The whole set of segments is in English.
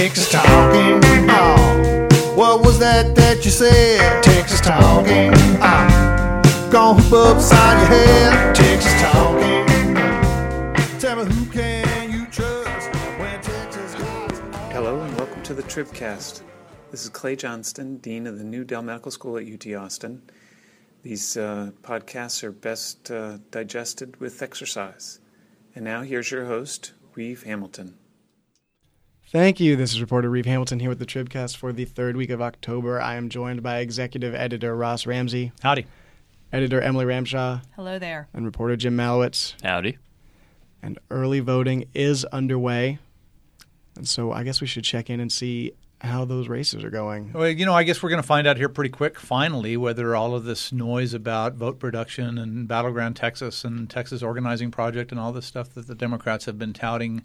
Texas Talking. What was that you said? Texas Talking. Gonna hoop upside your head. Texas Talking. Tell me who can you trust when Texas calls. Hello and welcome to the TribCast. This is Clay Johnston, Dean of the new Dell Medical School at UT Austin. These podcasts are best digested with exercise. And now here's your host, Reeve Hamilton. Thank you. This is reporter Reeve Hamilton here with the TribCast for the third week of October. I am joined by executive editor Ross Ramsey. Howdy. Editor Emily Ramshaw. Hello there. And reporter Jim Malewitz. Howdy. And early voting is underway. And so I guess we should check in and see how those races are going. Well, you know, I guess we're going to find out here pretty quick, finally, whether all of this noise about vote production and Battleground Texas and Texas Organizing Project and all this stuff that the Democrats have been touting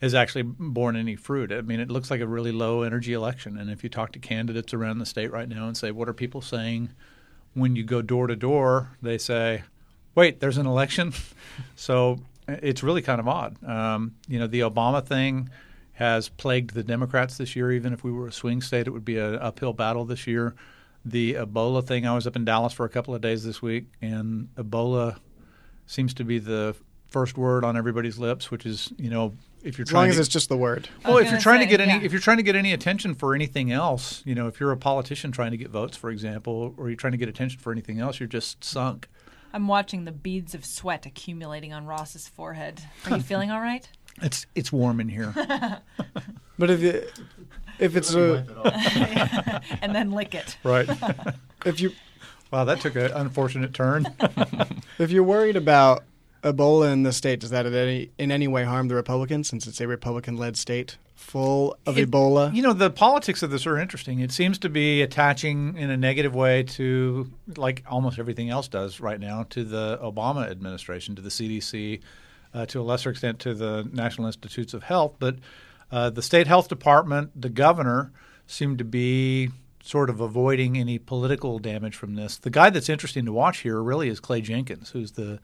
has actually borne any fruit. I mean, it looks like a really low-energy election. And if you talk to candidates around the state right now and say, what are people saying when you go door-to-door, they say, wait, there's an election? So it's really kind of odd. You know, the Obama thing has plagued the Democrats this year. Even if we were a swing state, it would be an uphill battle this year. The Ebola thing, I was up in Dallas for a couple of days this week, and Ebola seems to be the first word on everybody's lips, which is, you know, if you're trying, as long as it's just the word. Well, if you're trying to get any, if you're trying to get any attention for anything else, you know, if you're a politician trying to get votes, for example, or you're trying to get attention for anything else, you're just sunk. I'm watching the beads of sweat accumulating on Ross's forehead. Are you feeling all right? It's warm in here. But if it's and then lick it. Right. Wow, that took an unfortunate turn. If you're worried about Ebola in the state, does that in any way harm the Republicans, since it's a Republican-led state full of Ebola? You know, the politics of this are interesting. It seems to be attaching in a negative way to, like almost everything else does right now, to the Obama administration, to the CDC, to a lesser extent to the National Institutes of Health. But the state health department, the governor, seemed to be sort of avoiding any political damage from this. The guy that's interesting to watch here really is Clay Jenkins, who's the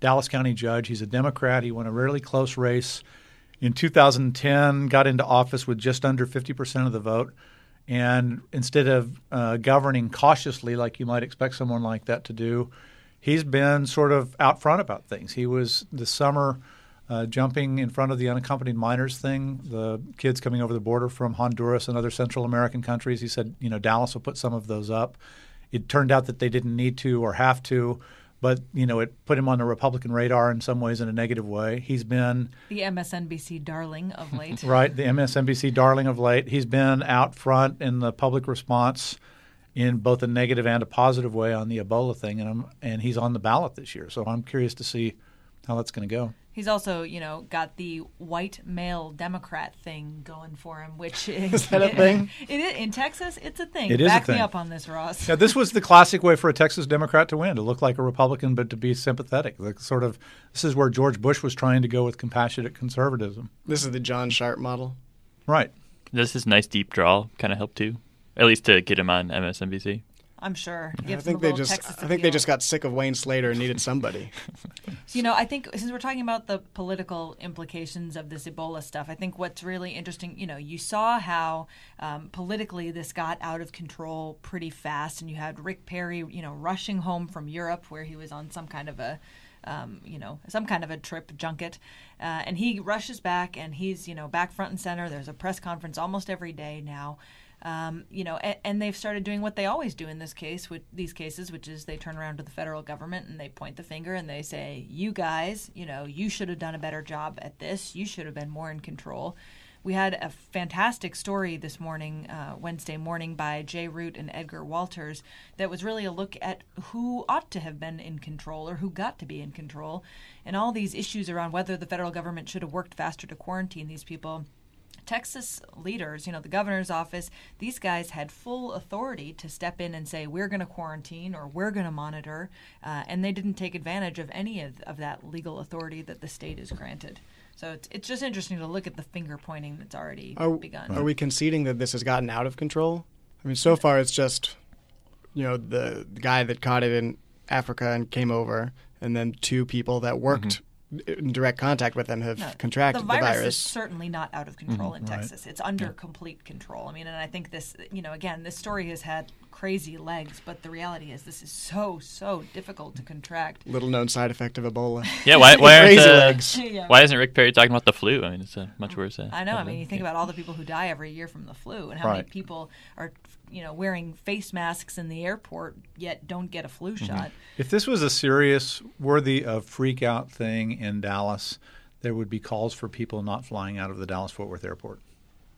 Dallas County judge. He's a Democrat. He won a really close race in 2010, got into office with just under 50% of the vote. And instead of governing cautiously like you might expect someone like that to do, he's been sort of out front about things. He was this summer jumping in front of the unaccompanied minors thing, the kids coming over the border from Honduras and other Central American countries. He said, you know, Dallas will put some of those up. It turned out that they didn't need to or have to. But, you know, it put him on the Republican radar in some ways in a negative way. He's been the MSNBC darling of late. Right, the MSNBC darling of late. He's been out front in the public response in both a negative and a positive way on the Ebola thing, and he's on the ballot this year. So I'm curious to see how that's going to go. He's also, you know, got the white male Democrat thing going for him, which is... Is that a thing? It is. In Texas, it's a thing. It is a thing. Back me up on this, Ross. Yeah, this was the classic way for a Texas Democrat to win, to look like a Republican but to be sympathetic. Like sort of, this is where George Bush was trying to go with compassionate conservatism. This is the John Sharp model. Right. Does his nice deep draw kind of help too? At least to get him on MSNBC. I'm sure. I think they just got sick of Wayne Slater and needed somebody. You know, I think since we're talking about the political implications of this Ebola stuff, I think what's really interesting, you know, you saw how politically this got out of control pretty fast. And you had Rick Perry, you know, rushing home from Europe where he was on some kind of a trip junket. And he rushes back and he's, you know, back front and center. There's a press conference almost every day now. You know, and they've started doing what they always do in this case, with these cases, which is they turn around to the federal government and they point the finger and they say, you guys, you know, you should have done a better job at this. You should have been more in control. We had a fantastic story this morning, Wednesday morning, by Jay Root and Edgar Walters that was really a look at who ought to have been in control or who got to be in control. And all these issues around whether the federal government should have worked faster to quarantine these people. Texas leaders, you know, the governor's office, these guys had full authority to step in and say, we're going to quarantine or we're going to monitor. And they didn't take advantage of any of that legal authority that the state is granted. So it's just interesting to look at the finger pointing that's already begun. Are we conceding that this has gotten out of control? I mean, so far it's just, you know, the guy that caught it in Africa and came over, and then two people that worked in direct contact with them have contracted the virus. The virus is certainly not out of control in Texas. It's under complete control. I mean, and I think this, you know, again, this story has had crazy legs, but the reality is this is so difficult to contract. Little known side effect of Ebola. Yeah, why isn't Rick Perry talking about the flu? I mean, it's much worse. I know. I mean, you think about all the people who die every year from the flu and how many people are, you know, wearing face masks in the airport yet don't get a flu shot. If this was a serious, worthy of freak out thing in Dallas, there would be calls for people not flying out of the Dallas-Fort Worth airport,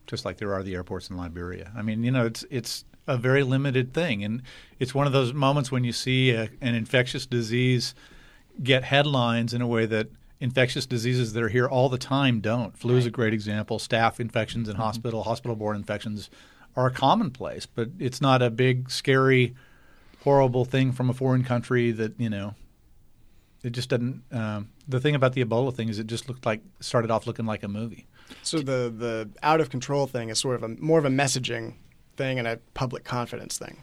just like there are the airports in Liberia. I mean, you know, it's a very limited thing. And it's one of those moments when you see an infectious disease get headlines in a way that infectious diseases that are here all the time don't. Flu is a great example. Staph infections in hospital-borne infections are commonplace, but it's not a big, scary, horrible thing from a foreign country that, you know, it just doesn't the thing about the Ebola thing is it just started off looking like a movie. So the out-of-control thing is sort of more of a messaging thing and a public confidence thing.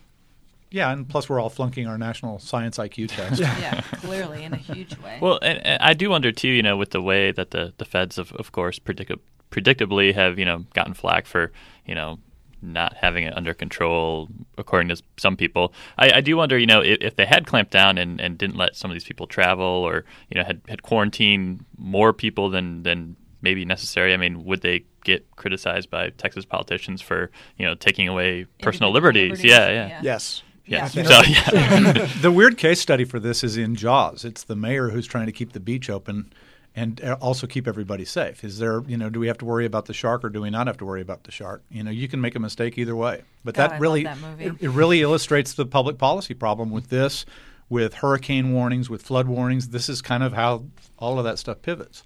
Yeah, and plus we're all flunking our national science IQ test. Yeah, clearly, in a huge way. Well, and I do wonder, too, you know, with the way that the feds, of course, predictably have, you know, gotten flack for, you know, not having it under control, according to some people. I do wonder, you know, if they had clamped down and didn't let some of these people travel or, you know, had quarantined more people than maybe necessary. I mean, would they get criticized by Texas politicians for, you know, taking away personal liberties? Yeah. Yes. Yeah. So, the weird case study for this is in Jaws. It's the mayor who's trying to keep the beach open and also keep everybody safe. Is there, you know, do we have to worry about the shark or do we not have to worry about the shark? You know, you can make a mistake either way. But that it really illustrates the public policy problem with this, with hurricane warnings, with flood warnings. This is kind of how all of that stuff pivots.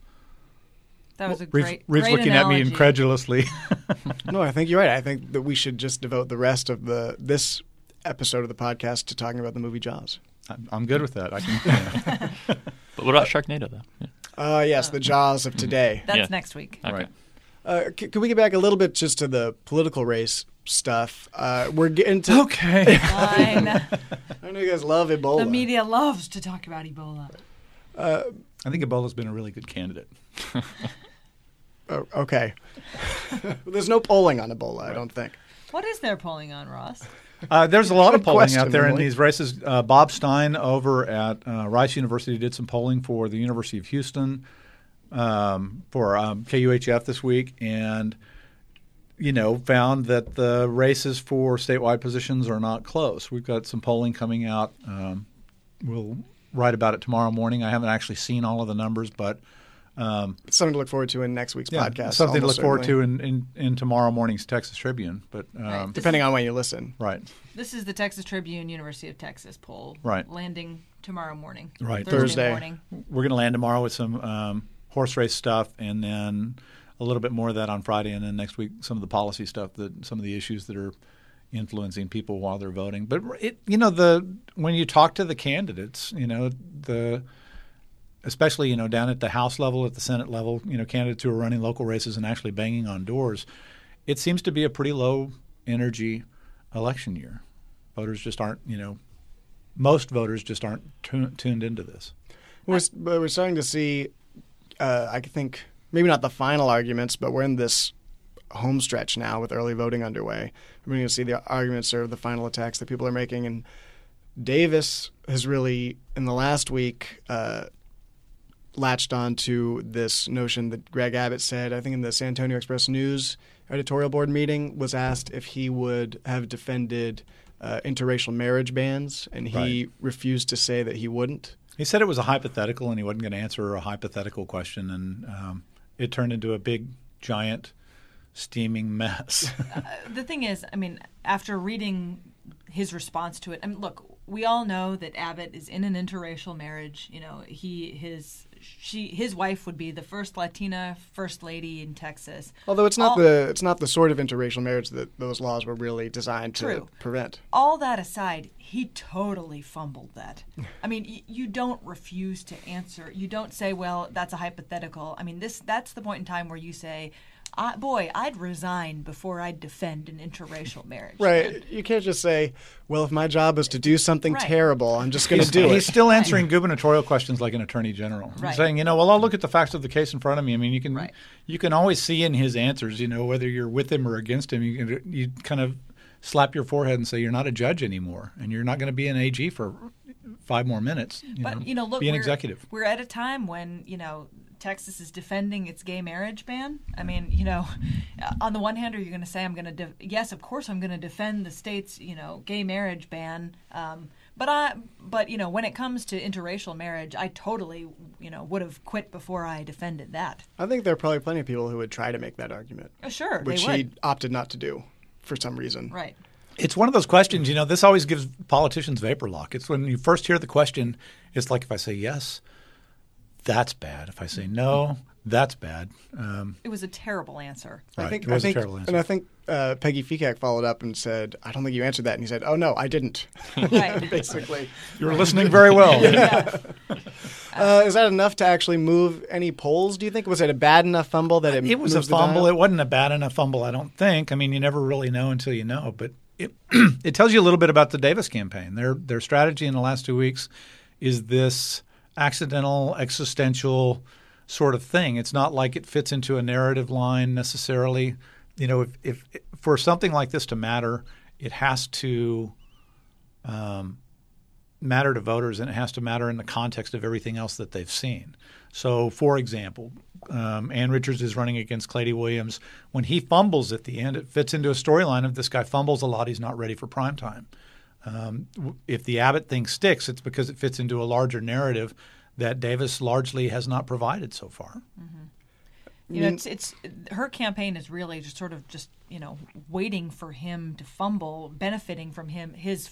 That was a great analogy. Reeve's looking at me incredulously. No, I think you're right. I think that we should just devote the rest of this episode of the podcast to talking about the movie Jaws. I'm good with that. I can. But what about Sharknado, though? Yeah. Yes, the Jaws of today. That's next week. Okay. Right. Can we get back a little bit just to the political race stuff? We're getting to... Okay. Fine. I know you guys love Ebola. The media loves to talk about Ebola. I think Ebola's been a really good candidate. Okay. There's no polling on Ebola, I don't think. What is there polling on, Ross? There's a lot of polling out there in these races. Bob Stein over at Rice University did some polling for the University of Houston for KUHF this week and, you know, found that the races for statewide positions are not close. We've got some polling coming out. We'll write about it tomorrow morning. I haven't actually seen all of the numbers, but something to look forward to in next week's podcast. Something to look forward to in tomorrow morning's Texas Tribune. But depending on when you listen. Right. This is the Texas Tribune University of Texas poll. Right. Landing tomorrow morning. Right. Thursday morning. We're going to land tomorrow with some horse race stuff and then a little bit more of that on Friday. And then next week, some of the policy stuff, some of the issues that are influencing people while they're voting. But, when you talk to the candidates, you know, especially, you know, down at the House level, at the Senate level, you know, candidates who are running local races and actually banging on doors, it seems to be a pretty low-energy election year. Voters just aren't, you know, most voters just aren't tuned into this. We're starting to see, I think, maybe not the final arguments, but we're in this home stretch now with early voting underway. We're going to see the arguments or the final attacks that people are making. And Davis has really, in the last week, latched on to this notion that Greg Abbott said, I think in the San Antonio Express News editorial board meeting, was asked if he would have defended interracial marriage bans, and he refused to say that he wouldn't. He said it was a hypothetical and he wasn't going to answer a hypothetical question, and it turned into a big, giant, steaming mess. The thing is, I mean, after reading his response to it, I mean, look, we all know that Abbott is in an interracial marriage. You know, his wife would be the first Latina first lady in Texas. Although it's not the sort of interracial marriage that those laws were really designed to prevent. All that aside, he totally fumbled that. I mean, you don't refuse to answer. You don't say, well, that's a hypothetical. I mean, that's the point in time where you say, boy, I'd resign before I'd defend an interracial marriage. Right. You can't just say, well, if my job is to do something terrible, I'm just going to do it. He's still answering gubernatorial questions like an attorney general. Right. Saying, you know, well, I'll look at the facts of the case in front of me. I mean, you can always see in his answers, you know, whether you're with him or against him. You kind of slap your forehead and say, you're not a judge anymore, and you're not going to be an AG for 5 more minutes. Look, be an executive. We're at a time when, Texas is defending its gay marriage ban. I mean, on the one hand, are you going to say, yes, of course, I'm going to defend the state's, gay marriage ban. But when it comes to interracial marriage, I totally, would have quit before I defended that. I think there are probably plenty of people who would try to make that argument. Sure, which they would. He opted not to do for some reason. Right. It's one of those questions, this always gives politicians vapor lock. It's when you first hear the question, it's like if I say yes, that's bad. If I say no, that's bad. It was a terrible answer. Right. I think it was a terrible answer. And I think Peggy Fikac followed up and said, I don't think you answered that. And he said, oh, no, I didn't. Right. Basically. You were listening very well. Yeah. Is that enough to actually move any polls, do you think? Was it a bad enough fumble that it was a fumble. It wasn't a bad enough fumble, I don't think. I mean, you never really know until you know. But it tells you a little bit about the Davis campaign. Their strategy in the last 2 weeks is this accidental, existential sort of thing. It's not like it fits into a narrative line necessarily. If for something like this to matter, it has to matter to voters, and it has to matter in the context of everything else that they've seen. So, for example, Ann Richards is running against Clayton Williams. When he fumbles at the end, it fits into a storyline of this guy fumbles a lot. He's not ready for primetime. If the Abbott thing sticks, it's because it fits into a larger narrative that Davis largely has not provided so far. Mm-hmm. It's her campaign is really just sort of just, waiting for him to fumble, benefiting from his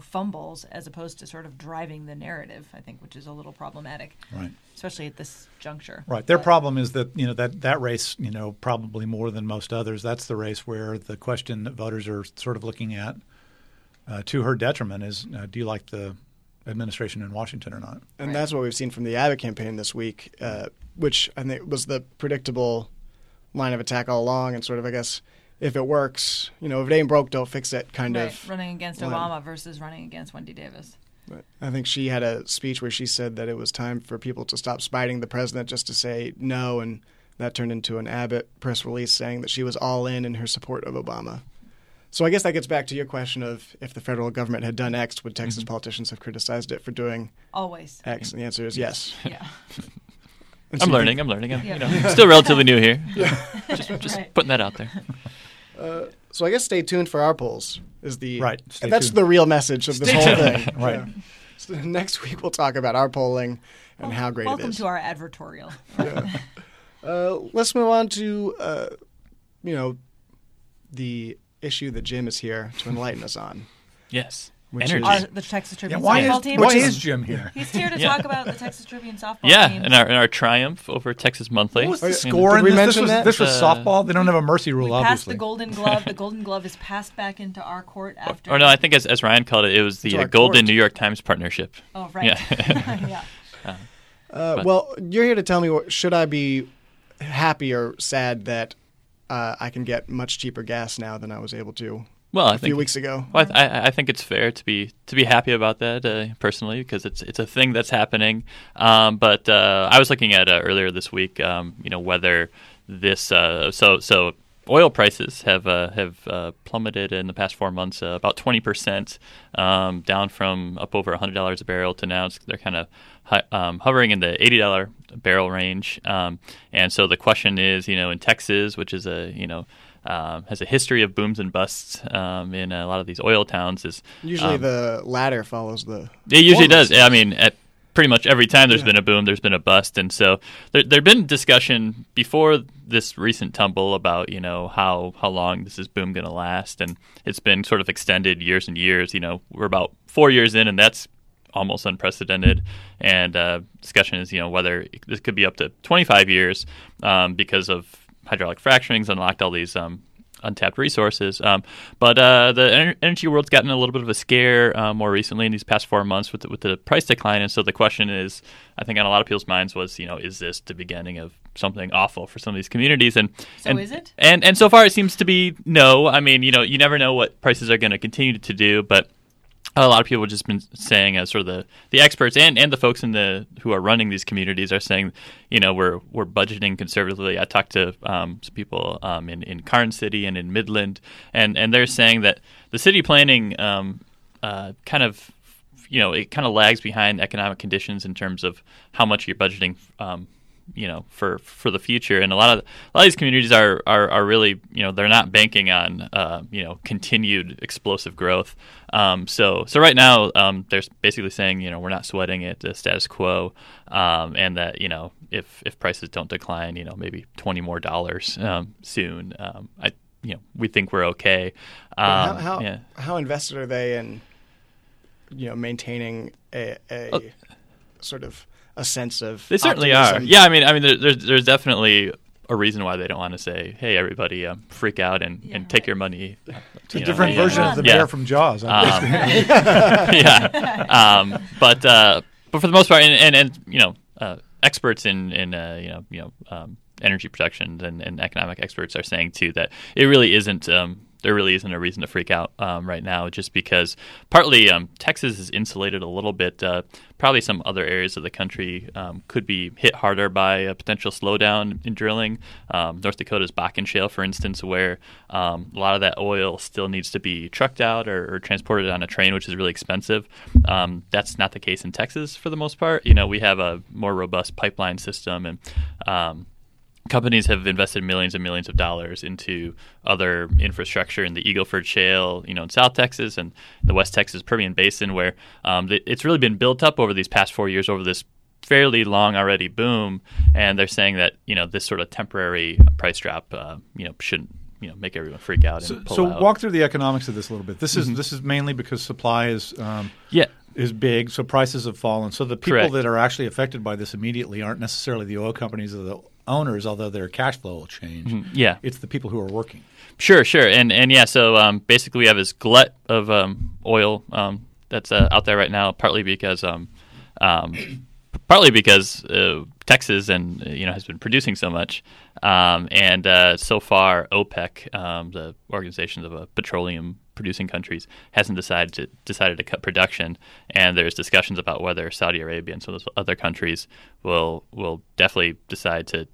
fumbles, as opposed to sort of driving the narrative, I think, which is a little problematic, right? Especially at this juncture. Right. Their problem is that, that race, probably more than most others, that's the race where the question that voters are sort of looking at to her detriment is, do you like the administration in Washington or not? And that's what we've seen from the Abbott campaign this week, which I think was the predictable line of attack all along, and sort of, I guess, if it works, if it ain't broke, don't fix it kind of. Running against Obama versus running against Wendy Davis. Right. I think she had a speech where she said that it was time for people to stop spiting the president just to say no, and that turned into an Abbott press release saying that she was all in her support of Obama. So I guess that gets back to your question of, if the federal government had done X, would Texas politicians have criticized it for doing X? And the answer is yes. Yeah. I'm learning. I'm still relatively new here. Yeah. Just putting that out there. So I guess stay tuned for our polls is the the real message of this whole thing. Right. Yeah. So next week we'll talk about our polling and how great it is. Welcome to our advertorial. Yeah. Let's move on to the issue that Jim is here to enlighten us on. Yes. The Texas Tribune softball team. Why is Jim here? He's here to talk about the Texas Tribune softball team. Yeah, and our triumph over Texas Monthly. What was the score? This was softball. They don't have a mercy rule, obviously. We passed the Golden Glove. The Golden Glove is passed back into our court after. Or no, I think as Ryan called it, it was the Golden New York Times partnership. Oh, right. Yeah. Well, you're here to tell me, should I be happy or sad that I can get much cheaper gas now than I was able to? Well, a few weeks ago. Well, I think it's fair to be happy about that personally, because it's a thing that's happening. But I was looking at earlier this week, whether this so oil prices have plummeted in the past 4 months, about 20%, down from up over $100 a barrel to now they're kind of hovering in the $80 barrel range. And so the question is, in Texas, which is a has a history of booms and busts in a lot of these oil towns. Is usually the latter follows the. It usually does. I mean, at pretty much every time there's been a boom, there's been a bust, and so there'd been discussion before this recent tumble about how long this is boom going to last, and it's been sort of extended years and years. We're about 4 years in, and that's almost unprecedented, and discussion is whether this could be up to 25 years because of hydraulic fracturing's unlocked all these untapped resources. But the energy world's gotten a little bit of a scare more recently in these past 4 months with the price decline. And so the question is, I think on a lot of people's minds was, is this the beginning of something awful for some of these communities. And so and, is it? And so far it seems to be no. I mean, you know, you never know what prices are going to continue to do, but a lot of people have just been saying, as sort of the experts and the folks in the who are running these communities are saying, you know, we're budgeting conservatively. I talked to some people in Karnes City and in Midland, and they're saying that the city planning kind of, you know, it kind of lags behind economic conditions in terms of how much you're budgeting, you know, for the future. And a lot of these communities are really, you know, they're not banking on you know, continued explosive growth. So right now they're basically saying, you know, we're not sweating it, the status quo, and that, you know, if prices don't decline, you know, maybe $20 more soon, I, you know, we think we're okay. How invested are they in, you know, maintaining a sort of a sense of they certainly optimism? Are. Yeah, I mean, there's definitely a reason why they don't want to say, "Hey, everybody, freak out and take your money." It's a different version of the bear from Jaws. But for the most part, and you know, experts in energy production and economic experts are saying too that it really isn't. There really isn't a reason to freak out right now, just because partly Texas is insulated a little bit. Probably some other areas of the country could be hit harder by a potential slowdown in drilling. North Dakota's Bakken Shale, for instance, where a lot of that oil still needs to be trucked out or transported on a train, which is really expensive. That's not the case in Texas for the most part. You know, we have a more robust pipeline system, and companies have invested millions and millions of dollars into other infrastructure in the Eagleford Shale, you know, in South Texas and the West Texas Permian Basin, where it's really been built up over these past 4 years, over this fairly long already boom. And they're saying that, you know, this sort of temporary price drop, you know, shouldn't, you know, make everyone freak out. So walk through the economics of this a little bit. This is mainly because supply is big, so prices have fallen. So the people that are actually affected by this immediately aren't necessarily the oil companies or the owners, although their cash flow will change. It's the people who are working. Sure. And yeah, so basically we have this glut of oil that's out there right now, partly because Texas and, you know, has been producing so much. And so far OPEC, the Organization of Petroleum Producing Countries, hasn't decided to cut production, and there's discussions about whether Saudi Arabia and some of those other countries will definitely decide to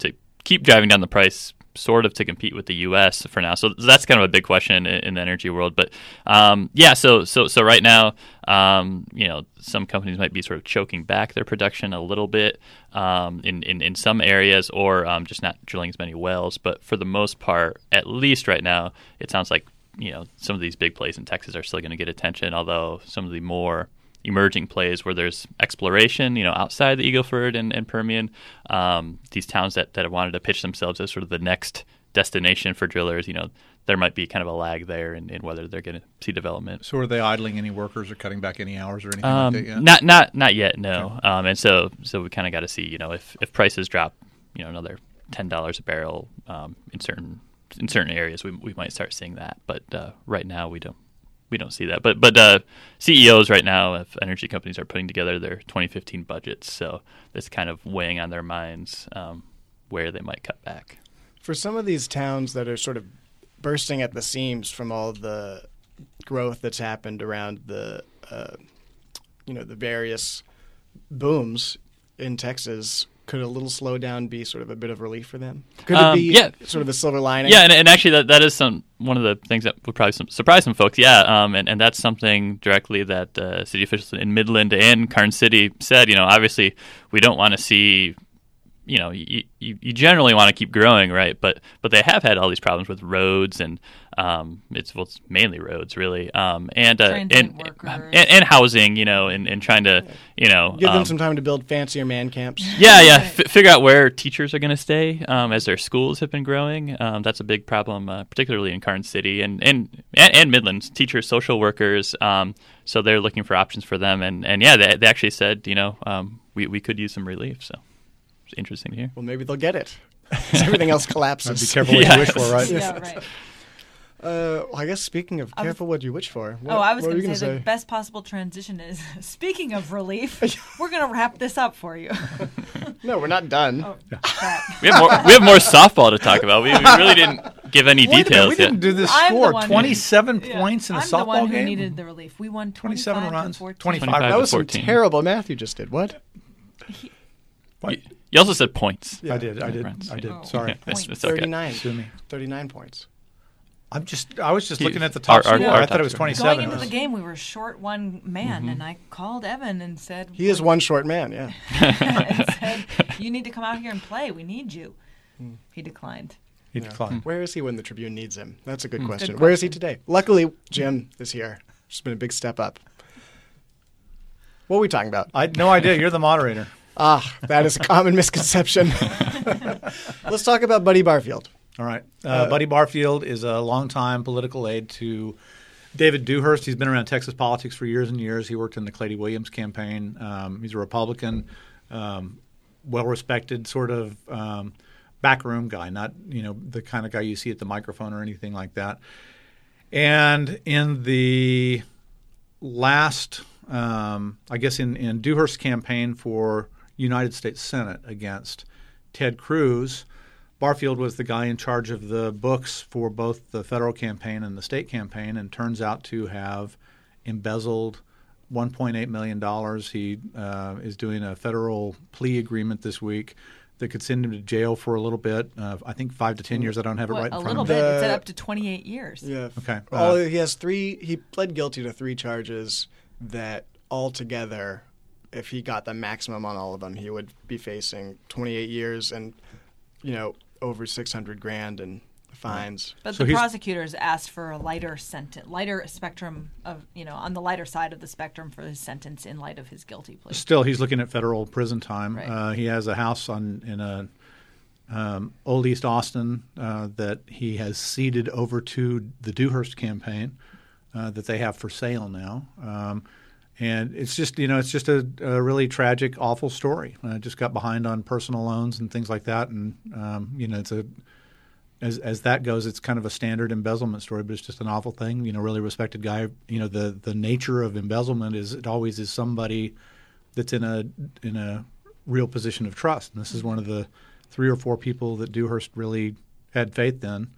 keep driving down the price, sort of to compete with the U.S. for now. So that's kind of a big question in the energy world. But so right now, you know, some companies might be sort of choking back their production a little bit in some areas, or just not drilling as many wells. But for the most part, at least right now, it sounds like, you know, some of these big plays in Texas are still going to get attention, although some of the more emerging plays where there's exploration, you know, outside the Eagleford and Permian, these towns that wanted to pitch themselves as sort of the next destination for drillers, you know, there might be kind of a lag there in whether they're going to see development. So are they idling any workers or cutting back any hours or anything like that yet? Not yet, no. Okay. And so we kind of got to see, you know, if prices drop, you know, another $10 a barrel in certain areas, we might start seeing that, but right now we don't see that. But CEOs right now of energy companies are putting together their 2015 budgets, so it's kind of weighing on their minds where they might cut back. For some of these towns that are sort of bursting at the seams from all the growth that's happened around the you know, the various booms in Texas, could a little slowdown be sort of a bit of relief for them? Could it be sort of a silver lining? Yeah, and actually that is one of the things that would probably surprise some folks, yeah. And that's something directly that city officials in Midland and Karnes City said. You know, obviously we don't want to see, you know, you generally want to keep growing, right? But they have had all these problems with roads and it's mainly roads, really, and housing, you know, and trying to, you know, give them some time to build fancier man camps. Figure out where teachers are going to stay as their schools have been growing. That's a big problem, particularly in Karnes City and Midlands. Teachers, social workers, so they're looking for options for them, and yeah, they actually said, you know, we could use some relief, so. Interesting to hear. Well, maybe they'll get it. Everything else collapses. Be careful what you wish for, right? Yeah, right. Well, I guess speaking of careful what you wish for. I was going to say the best possible transition is, speaking of relief, we're going to wrap this up for you. No, we're not done. Oh, we have more softball to talk about. We really didn't give any details. We didn't do this score. 27 points in a softball game. I'm the one who needed the relief. We won 27 runs. 25. That was some terrible math you just did. What? You also said points. Yeah, I did. Oh, sorry. Yeah, it's okay. 39. 39 points. I was just looking at the top score. I thought it was 27. Going into the game, we were short one man, and I called Evan and said... He is one short man, yeah. And said, you need to come out here and play. We need you. He declined. Where is he when the Tribune needs him? That's a good question. Where is he today? Luckily, Jim is here. It's been a big step up. What are we talking about? I had no idea. You're the moderator. Ah, that is a common misconception. Let's talk about Buddy Barfield. All right. Buddy Barfield is a longtime political aide to David Dewhurst. He's been around Texas politics for years and years. He worked in the Clayton Williams campaign. He's a Republican, well-respected sort of backroom guy, not the kind of guy you see at the microphone or anything like that. And in the last, in Dewhurst's campaign for United States Senate against Ted Cruz, Barfield was the guy in charge of the books for both the federal campaign and the state campaign, and turns out to have embezzled $1.8 million. He is doing a federal plea agreement this week that could send him to jail for a little bit, I think 5 to 10 years. I don't have it right in front of me. A little bit. It's up to 28 years. Yeah. Okay. He pled guilty to 3 charges that altogether, if he got the maximum on all of them, he would be facing 28 years and, over $600,000 in fines. But the prosecutors asked for a lighter sentence, lighter spectrum of, on the lighter side of the spectrum for his sentence in light of his guilty plea. Still, he's looking at federal prison time. Right. He has a house in Old East Austin that he has ceded over to the Dewhurst campaign that they have for sale now. And it's just, a really tragic, awful story. Just got behind on personal loans and things like that. And, it's as that goes, it's kind of a standard embezzlement story, but it's just an awful thing. Really respected guy. The nature of embezzlement is it always is somebody that's in a real position of trust. And this is one of the 3 or 4 people that Dewhurst really had faith in.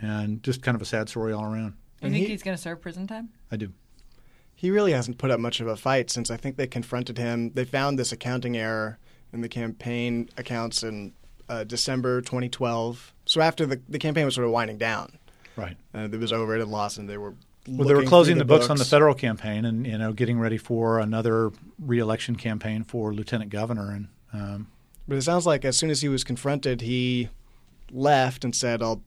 And just kind of a sad story all around. You think he's going to serve prison time? I do. He really hasn't put up much of a fight since I think they confronted him. They found this accounting error in the campaign accounts in December 2012. So after the campaign was sort of winding down. Right. It was over. It had lost, and they were closing the books on the federal campaign and, getting ready for another re-election campaign for lieutenant governor. And But it sounds like as soon as he was confronted, he left and said, I'll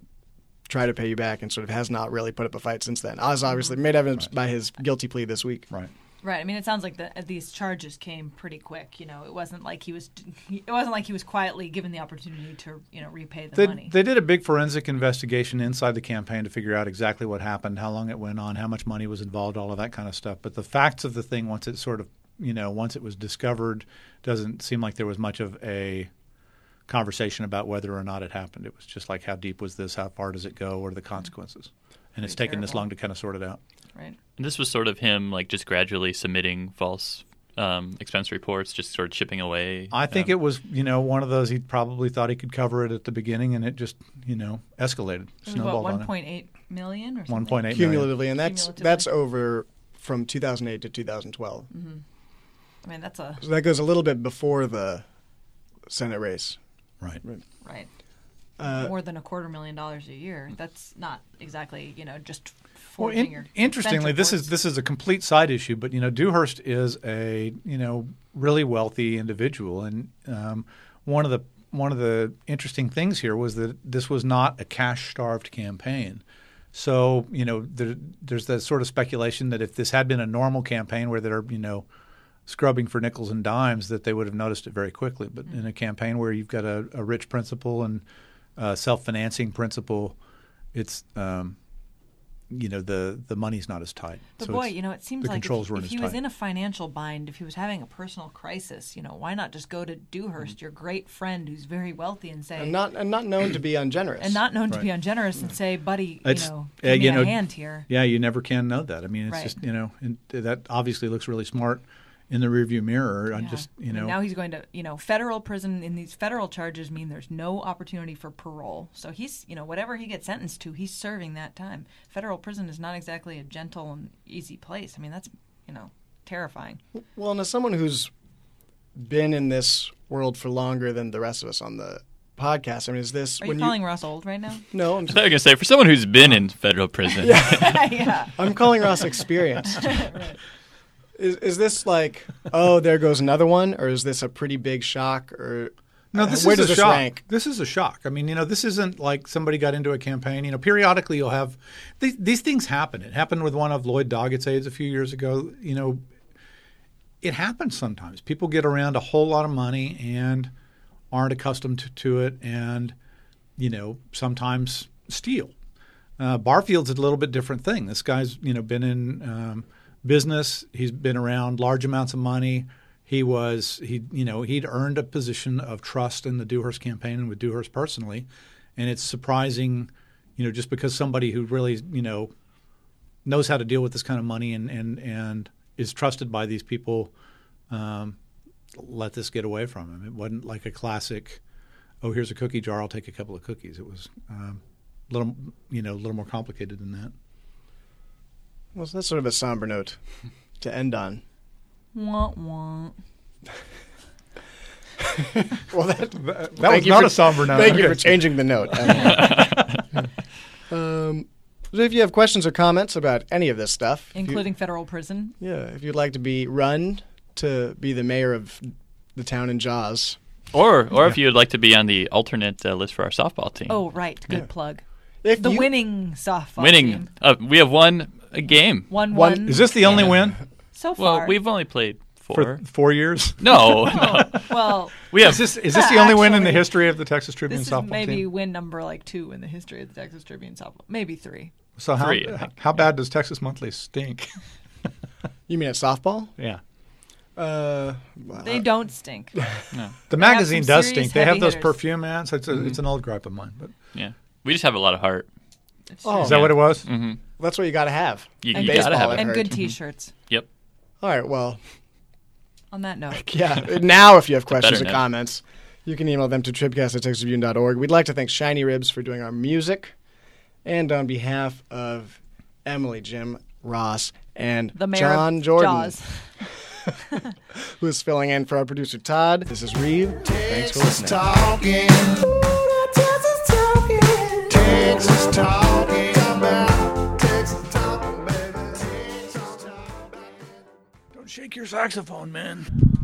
try to pay you back, and sort of has not really put up a fight since then. I was obviously made evidence by his guilty plea this week. Right. Right. I mean, it sounds like these charges came pretty quick. It wasn't like he was quietly given the opportunity to, repay the money. They did a big forensic investigation inside the campaign to figure out exactly what happened, how long it went on, how much money was involved, all of that kind of stuff. But the facts of the thing, once it sort of, once it was discovered, doesn't seem like there was much of a conversation about whether or not it happened. It was just like, how deep was this? How far does it go? What are the consequences? And it's taken this long to kind of sort it out. Right. And this was sort of him like just gradually submitting false expense reports, just sort of chipping away. I think it was, one of those he probably thought he could cover it at the beginning, and it just, escalated. It was snowballed on him. 1.8 million or something? 1.8 million. Cumulatively, and that's over from 2008 to 2012. Mm-hmm. I mean, so that goes a little bit before the Senate race. Right. More than $250,000 a year. That's not exactly, just forging your. Interestingly, this is a complete side issue, but Dewhurst is a really wealthy individual, and one of the interesting things here was that this was not a cash-starved campaign. So there's that sort of speculation that if this had been a normal campaign where there are scrubbing for nickels and dimes, that they would have noticed it very quickly. But in a campaign where you've got a rich principal and self-financing principal, it's the money's not as tight. But so boy, it seems the like controls if he was in a financial bind, if he was having a personal crisis, why not just go to Dewhurst, your great friend who's very wealthy, and say and not known to be ungenerous, and say, buddy, give me a hand here. Yeah, you never can know that. I mean, it's just that obviously looks really smart. in the rearview mirror. Yeah. I just, you know. And now he's going to, you know, federal prison, and these federal charges mean there's no opportunity for parole. So he's, you know, whatever he gets sentenced to, he's serving that time. Federal prison is not exactly a gentle and easy place. I mean, that's, you know, terrifying. Well, and as someone who's been in this world for longer than the rest of us on the podcast, I mean, is this... Are you calling Ross old right now? No, I'm going to say, for someone who's been in federal prison... Yeah. Yeah. I'm calling Ross experienced. Right. Is this like, oh, there goes another one, or is this a pretty big shock? Or no, this where is does a this shock. Rank? This is a shock. I mean, you know, this isn't like somebody got into a campaign. You know, periodically you'll have these things happen. It happened with one of Lloyd Doggett's aides a few years ago. You know, it happens sometimes. People get around a whole lot of money and aren't accustomed to it, and you know, sometimes steal. Barfield's a little bit different thing. This guy's, you know, been in. Business. He's been around large amounts of money. He'd earned a position of trust in the Dewhurst campaign and with Dewhurst personally. And it's surprising, you know, just because somebody who really, you know, knows how to deal with this kind of money and is trusted by these people, let this get away from him. It wasn't like a classic, oh, here's a cookie jar, I'll take a couple of cookies. It was a little more complicated than that. Well, so that's sort of a somber note to end on. Wah, wah. Well, that was not a somber note. Thank you for changing the note. So if you have questions or comments about any of this stuff. Including federal prison. Yeah. If you'd like to be run to be the mayor of the town in Jaws. Or if you'd like to be on the alternate list for our softball team. Oh, right. Good plug. If the winning softball team. We have one... A game. One. Is this the only win? So far. Well, we've only played four. For 4 years? No. Well, we have. Is this the only win in the history of the Texas Tribune softball team? This is maybe win number like 2 in the history of the Texas Tribune softball. Maybe 3. So how bad does Texas Monthly stink? You mean at softball? Yeah. They don't stink. No. The magazine does stink. They have those perfume ads. It's an old gripe of mine. But yeah. We just have a lot of heart. Oh. Is that what it was? Mm-hmm. Well, that's what you got to have. You got to have it. And good T-shirts. Mm-hmm. Yep. All right, well. On that note. Yeah. Now, if you have questions or comments, you can email them to tribcast@texasreview.org. We'd like to thank Shiny Ribs for doing our music. And on behalf of Emily, Jim, Ross, and the mayor John Jordan, who is filling in for our producer, Todd, this is Reeve. Thanks for listening. Texas talking about. Shake your saxophone, man.